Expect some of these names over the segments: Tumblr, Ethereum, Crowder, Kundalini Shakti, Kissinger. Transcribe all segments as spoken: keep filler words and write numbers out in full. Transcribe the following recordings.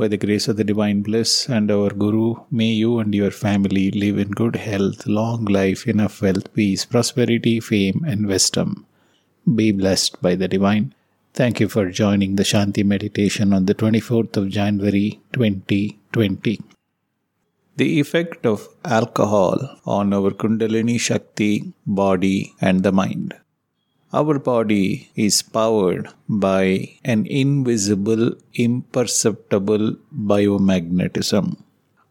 By the grace of the Divine Bliss and our Guru, may you and your family live in good health, long life, enough wealth, peace, prosperity, fame and wisdom. Be blessed by the Divine. Thank you for joining the Shanti Meditation on the twenty-fourth of January twenty twenty. The effect of alcohol on our Kundalini Shakti, body and the mind. Our body is powered by an invisible, imperceptible biomagnetism.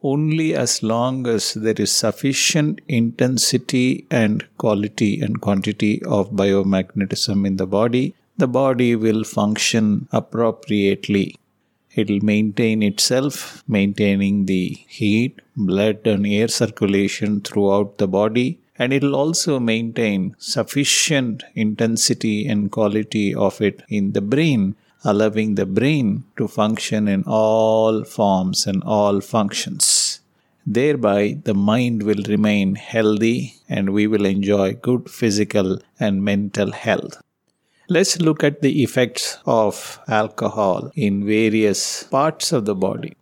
Only as long as there is sufficient intensity and quality and quantity of biomagnetism in the body, the body will function appropriately. It will maintain itself, maintaining the heat, blood and air circulation throughout the body. And it will also maintain sufficient intensity and quality of it in the brain, allowing the brain to function in all forms and all functions. Thereby, the mind will remain healthy and we will enjoy good physical and mental health. Let's look at the effects of alcohol in various parts of the body.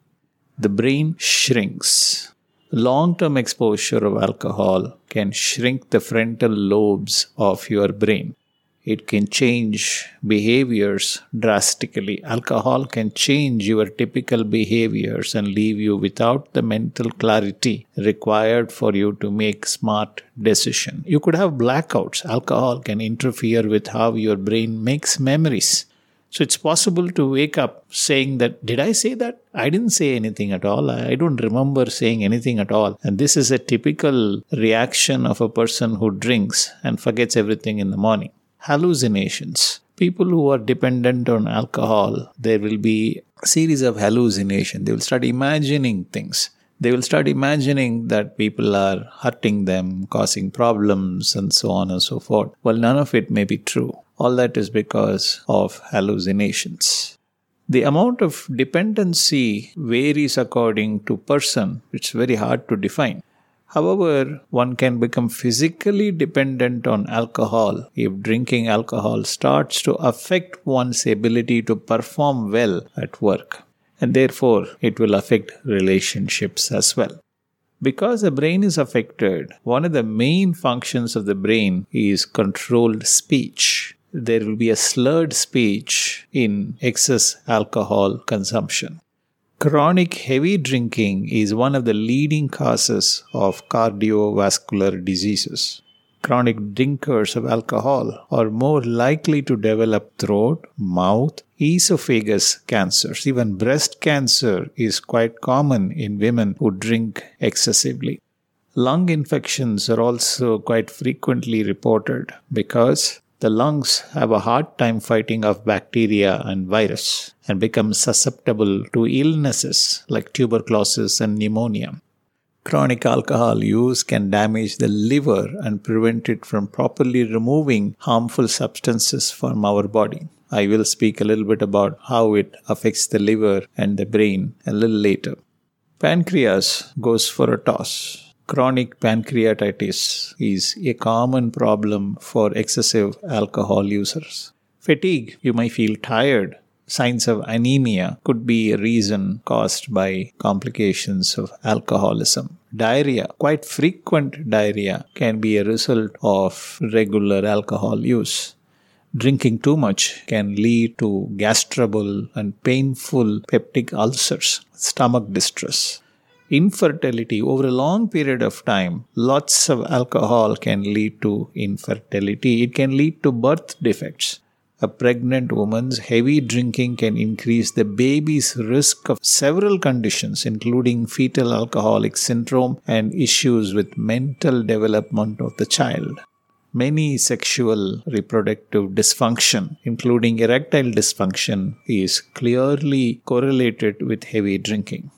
The brain shrinks. Long-term exposure of alcohol can shrink the frontal lobes of your brain. It can change behaviors drastically. Alcohol can change your typical behaviors and leave you without the mental clarity required for you to make smart decisions. You could have blackouts. Alcohol can interfere with how your brain makes memories. So it's possible to wake up saying that, did I say that? I didn't say anything at all. I don't remember saying anything at all. And this is a typical reaction of a person who drinks and forgets everything in the morning. Hallucinations. People who are dependent on alcohol, there will be a series of hallucinations. They will start imagining things. They will start imagining that people are hurting them, causing problems, and so on and so forth. Well, none of it may be true. All that is because of hallucinations. The amount of dependency varies according to person. It's very hard to define. However, one can become physically dependent on alcohol if drinking alcohol starts to affect one's ability to perform well at work. And therefore, it will affect relationships as well. Because the brain is affected, one of the main functions of the brain is controlled speech. There will be a slurred speech in excess alcohol consumption. Chronic heavy drinking is one of the leading causes of cardiovascular diseases. Chronic drinkers of alcohol are more likely to develop throat, mouth, esophagus cancers. Even breast cancer is quite common in women who drink excessively. Lung infections are also quite frequently reported because the lungs have a hard time fighting off bacteria and virus and become susceptible to illnesses like tuberculosis and pneumonia. Chronic alcohol use can damage the liver and prevent it from properly removing harmful substances from our body. I will speak a little bit about how it affects the liver and the brain a little later. Pancreas goes for a toss. Chronic pancreatitis is a common problem for excessive alcohol users. Fatigue, you may feel tired. Signs of anemia could be a reason caused by complications of alcoholism. Diarrhea, quite frequent diarrhea, can be a result of regular alcohol use. Drinking too much can lead to gas trouble and painful peptic ulcers, stomach distress. Infertility, over a long period of time, lots of alcohol can lead to infertility. It can lead to birth defects. A pregnant woman's heavy drinking can increase the baby's risk of several conditions, including fetal alcoholic syndrome and issues with mental development of the child. Many sexual reproductive dysfunction, including erectile dysfunction, is clearly correlated with heavy drinking.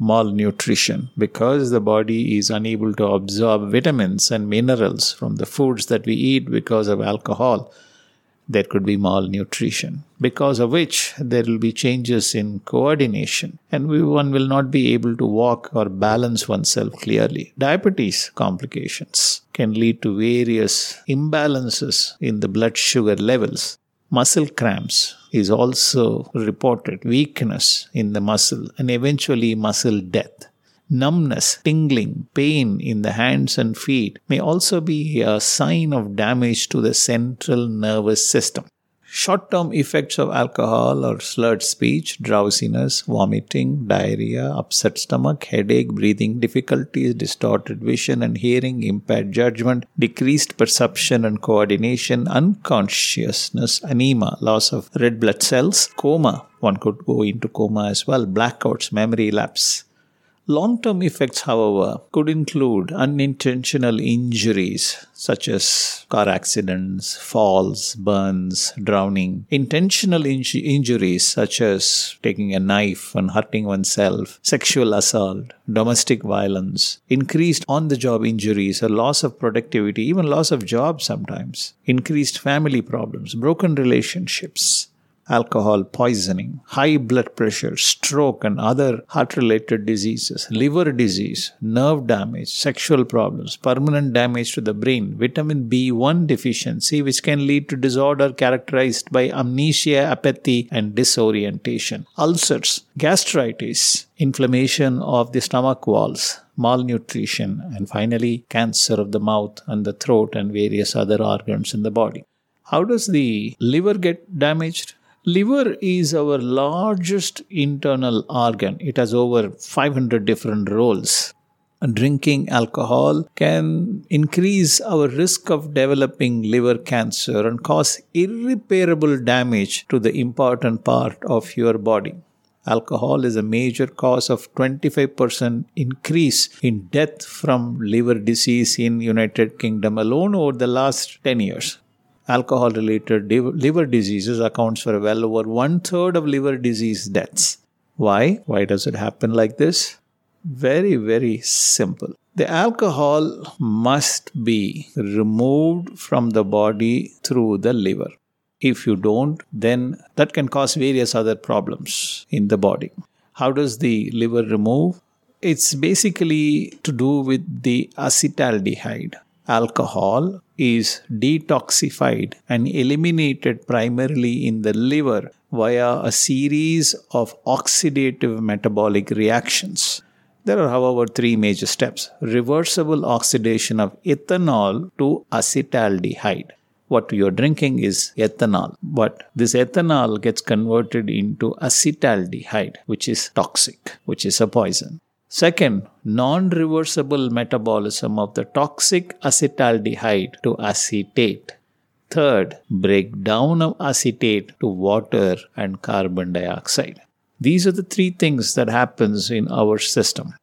Malnutrition, because the body is unable to absorb vitamins and minerals from the foods that we eat because of alcohol, there could be malnutrition, because of which there will be changes in coordination and one will not be able to walk or balance oneself clearly. Diabetes complications can lead to various imbalances in the blood sugar levels. Muscle cramps is also reported, weakness in the muscle, and eventually muscle death. Numbness, tingling, pain in the hands and feet may also be a sign of damage to the central nervous system. Short-term effects of alcohol or slurred speech, drowsiness, vomiting, diarrhea, upset stomach, headache, breathing difficulties, distorted vision and hearing, impaired judgment, decreased perception and coordination, unconsciousness, anemia, loss of red blood cells, coma, one could go into coma as well, blackouts, memory lapse. Long-term effects, however, could include unintentional injuries such as car accidents, falls, burns, drowning, intentional in- injuries such as taking a knife and hurting oneself, sexual assault, domestic violence, increased on-the-job injuries or loss of productivity, even loss of job sometimes, increased family problems, broken relationships, alcohol poisoning, high blood pressure, stroke and other heart-related diseases, liver disease, nerve damage, sexual problems, permanent damage to the brain, vitamin B one deficiency which can lead to disorder characterized by amnesia, apathy and disorientation, ulcers, gastritis, inflammation of the stomach walls, malnutrition and finally cancer of the mouth and the throat and various other organs in the body. How does the liver get damaged? Liver is our largest internal organ. It has over five hundred different roles. Drinking alcohol can increase our risk of developing liver cancer and cause irreparable damage to the important part of your body. Alcohol is a major cause of twenty-five percent increase in death from liver disease in United Kingdom alone over the last ten years. Alcohol-related liver diseases accounts for well over one-third of liver disease deaths. Why? Why does it happen like this? Very, very simple. The alcohol must be removed from the body through the liver. If you don't, then that can cause various other problems in the body. How does the liver remove? It's basically to do with the acetaldehyde. Alcohol is detoxified and eliminated primarily in the liver via a series of oxidative metabolic reactions. There are, however, three major steps. Reversible oxidation of ethanol to acetaldehyde. What you are drinking is ethanol, but this ethanol gets converted into acetaldehyde, which is toxic, which is a poison. Second, non-reversible metabolism of the toxic acetaldehyde to acetate. Third, breakdown of acetate to water and carbon dioxide. These are the three things that happens in our system.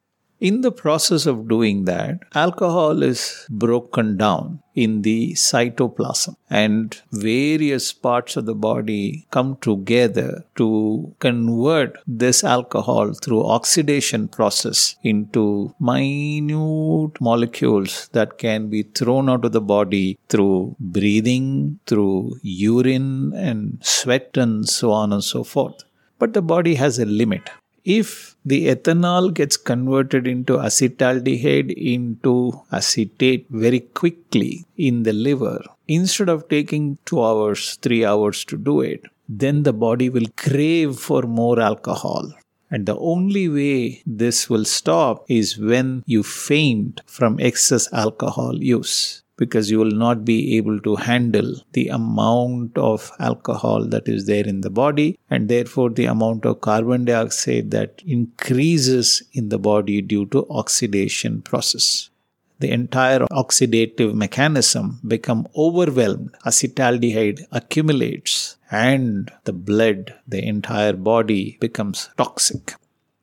In the process of doing that, alcohol is broken down in the cytoplasm and various parts of the body come together to convert this alcohol through oxidation process into minute molecules that can be thrown out of the body through breathing, through urine and sweat and so on and so forth. But the body has a limit. If the ethanol gets converted into acetaldehyde into acetate very quickly in the liver, instead of taking two hours, three hours to do it, then the body will crave for more alcohol. And the only way this will stop is when you faint from excess alcohol use, because you will not be able to handle the amount of alcohol that is there in the body and therefore the amount of carbon dioxide that increases in the body due to oxidation process. The entire oxidative mechanism becomes overwhelmed. Acetaldehyde accumulates and the blood, the entire body becomes toxic.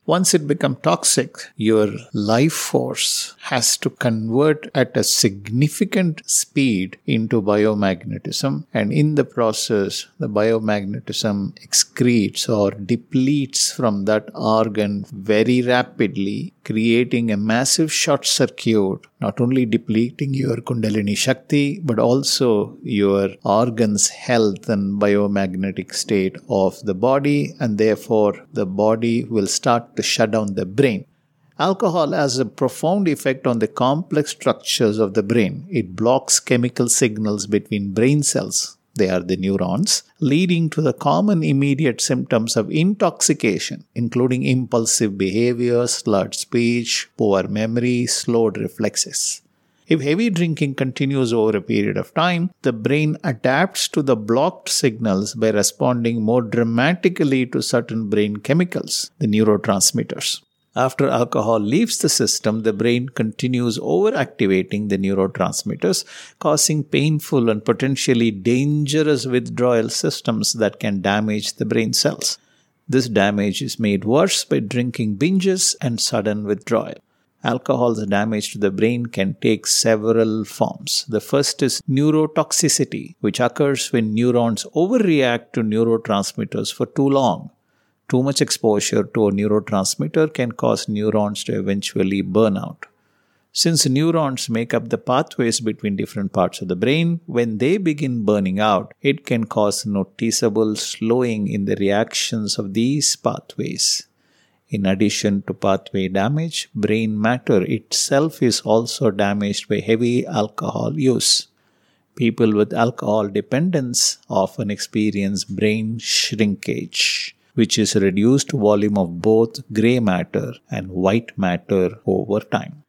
Once it becomes toxic, your life force has to convert at a significant speed into biomagnetism, and in the process, the biomagnetism excretes or depletes from that organ very rapidly, creating a massive short circuit, not only depleting your Kundalini Shakti, but also your organs' health and biomagnetic state of the body, and therefore the body will start to shut down the brain. Alcohol has a profound effect on the complex structures of the brain. It blocks chemical signals between brain cells. they are the neurons, leading to the common immediate symptoms of intoxication, including impulsive behavior, slurred speech, poor memory, slowed reflexes. If heavy drinking continues over a period of time, the brain adapts to the blocked signals by responding more dramatically to certain brain chemicals, the neurotransmitters. After alcohol leaves the system, the brain continues overactivating the neurotransmitters, causing painful and potentially dangerous withdrawal symptoms that can damage the brain cells. This damage is made worse by drinking binges and sudden withdrawal. Alcohol's damage to the brain can take several forms. The first is neurotoxicity, which occurs when neurons overreact to neurotransmitters for too long. Too much exposure to a neurotransmitter can cause neurons to eventually burn out. Since neurons make up the pathways between different parts of the brain, when they begin burning out, it can cause noticeable slowing in the reactions of these pathways. In addition to pathway damage, brain matter itself is also damaged by heavy alcohol use. People with alcohol dependence often experience brain shrinkage, which is reduced volume of both grey matter and white matter over time.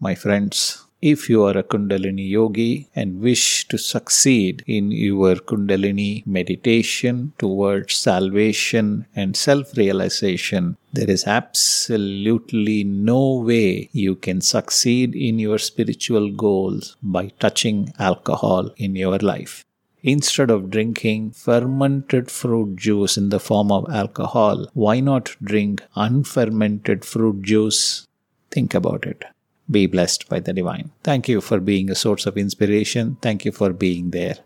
My friends, if you are a Kundalini yogi and wish to succeed in your Kundalini meditation towards salvation and self-realization, there is absolutely no way you can succeed in your spiritual goals by touching alcohol in your life. Instead of drinking fermented fruit juice in the form of alcohol, why not drink unfermented fruit juice? Think about it. Be blessed by the divine. Thank you for being a source of inspiration. Thank you for being there.